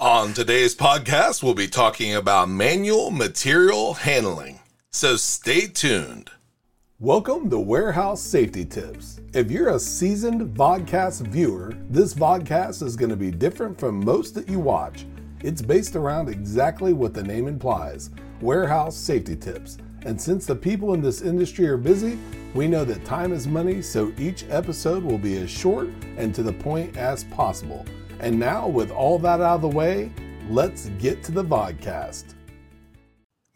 On today's podcast, we'll be talking about manual material handling, so stay tuned. Welcome to Warehouse Safety Tips. If you're a seasoned vodcast viewer, this vodcast is going to be different from most that you watch. It's based around exactly what the name implies, warehouse safety tips. And since the people in this industry are busy, we know that time is money, so each episode will be as short and to the point as possible. And now, with all that out of the way, let's get to the vodcast.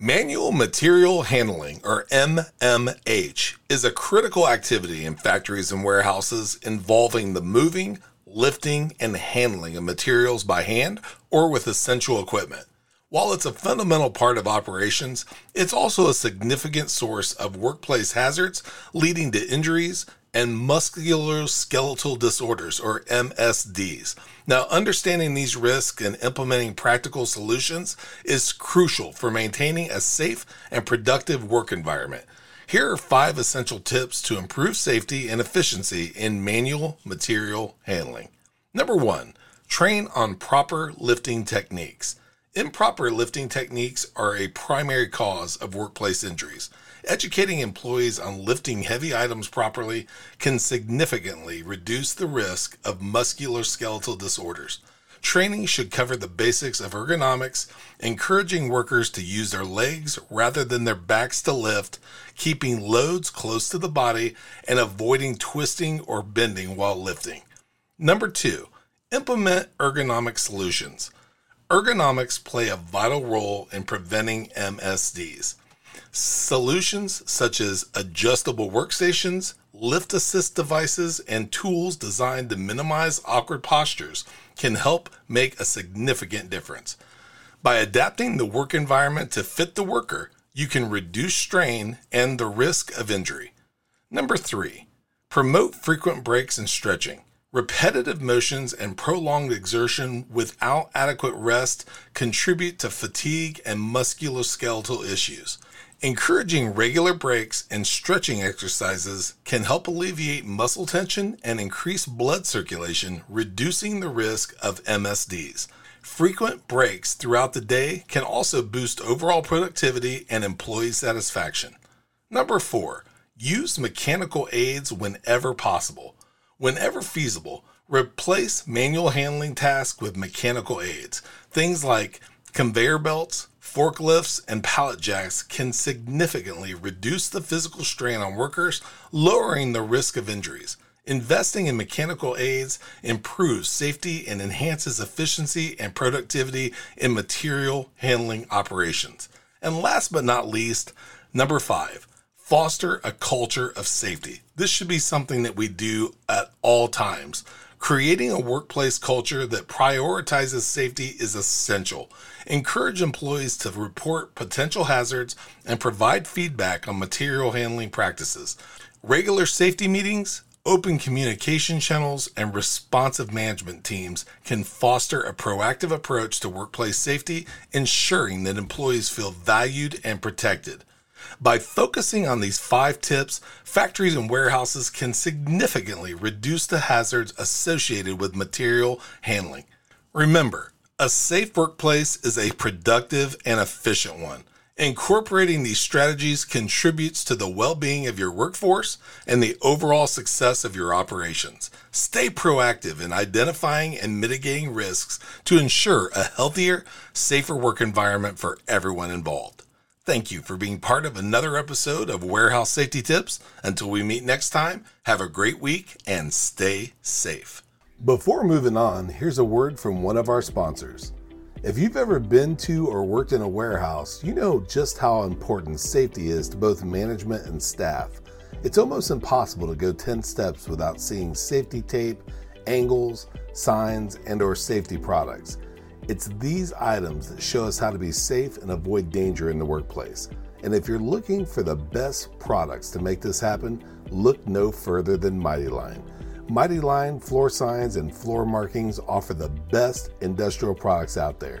Manual material handling, or MMH, is a critical activity in factories and warehouses involving the moving, lifting, and handling of materials by hand or with essential equipment. While it's a fundamental part of operations, it's also a significant source of workplace hazards leading to injuries and musculoskeletal disorders, or MSDs. Now, understanding these risks and implementing practical solutions is crucial for maintaining a safe and productive work environment. Here are 5 essential tips to improve safety and efficiency in manual material handling. Number 1, train on proper lifting techniques. Improper lifting techniques are a primary cause of workplace injuries. Educating employees on lifting heavy items properly can significantly reduce the risk of musculoskeletal disorders. Training should cover the basics of ergonomics, encouraging workers to use their legs rather than their backs to lift, keeping loads close to the body, and avoiding twisting or bending while lifting. Number 2, implement ergonomic solutions. Ergonomics play a vital role in preventing MSDs. Solutions such as adjustable workstations, lift assist devices, and tools designed to minimize awkward postures can help make a significant difference. By adapting the work environment to fit the worker, you can reduce strain and the risk of injury. Number 3, promote frequent breaks and stretching. Repetitive motions and prolonged exertion without adequate rest contribute to fatigue and musculoskeletal issues. Encouraging regular breaks and stretching exercises can help alleviate muscle tension and increase blood circulation, reducing the risk of MSDs. Frequent breaks throughout the day can also boost overall productivity and employee satisfaction. Number 4, use mechanical aids whenever possible. Whenever feasible, replace manual handling tasks with mechanical aids. Things like conveyor belts, forklifts, and pallet jacks can significantly reduce the physical strain on workers, lowering the risk of injuries. Investing in mechanical aids improves safety and enhances efficiency and productivity in material handling operations. And last but not least, number 5, foster a culture of safety. This should be something that we do at all times. Creating a workplace culture that prioritizes safety is essential. Encourage employees to report potential hazards and provide feedback on material handling practices. Regular safety meetings, open communication channels, and responsive management teams can foster a proactive approach to workplace safety, ensuring that employees feel valued and protected. By focusing on these 5 tips, factories and warehouses can significantly reduce the hazards associated with material handling. Remember, a safe workplace is a productive and efficient one. Incorporating these strategies contributes to the well-being of your workforce and the overall success of your operations. Stay proactive in identifying and mitigating risks to ensure a healthier, safer work environment for everyone involved. Thank you for being part of another episode of Warehouse Safety Tips. Until we meet next time, have a great week and stay safe. Before moving on, here's a word from one of our sponsors. If you've ever been to or worked in a warehouse, you know just how important safety is to both management and staff. It's almost impossible to go 10 steps without seeing safety tape, angles, signs, and/or safety products. It's these items that show us how to be safe and avoid danger in the workplace. And if you're looking for the best products to make this happen, look no further than Mighty Line. Mighty Line floor signs and floor markings offer the best industrial products out there.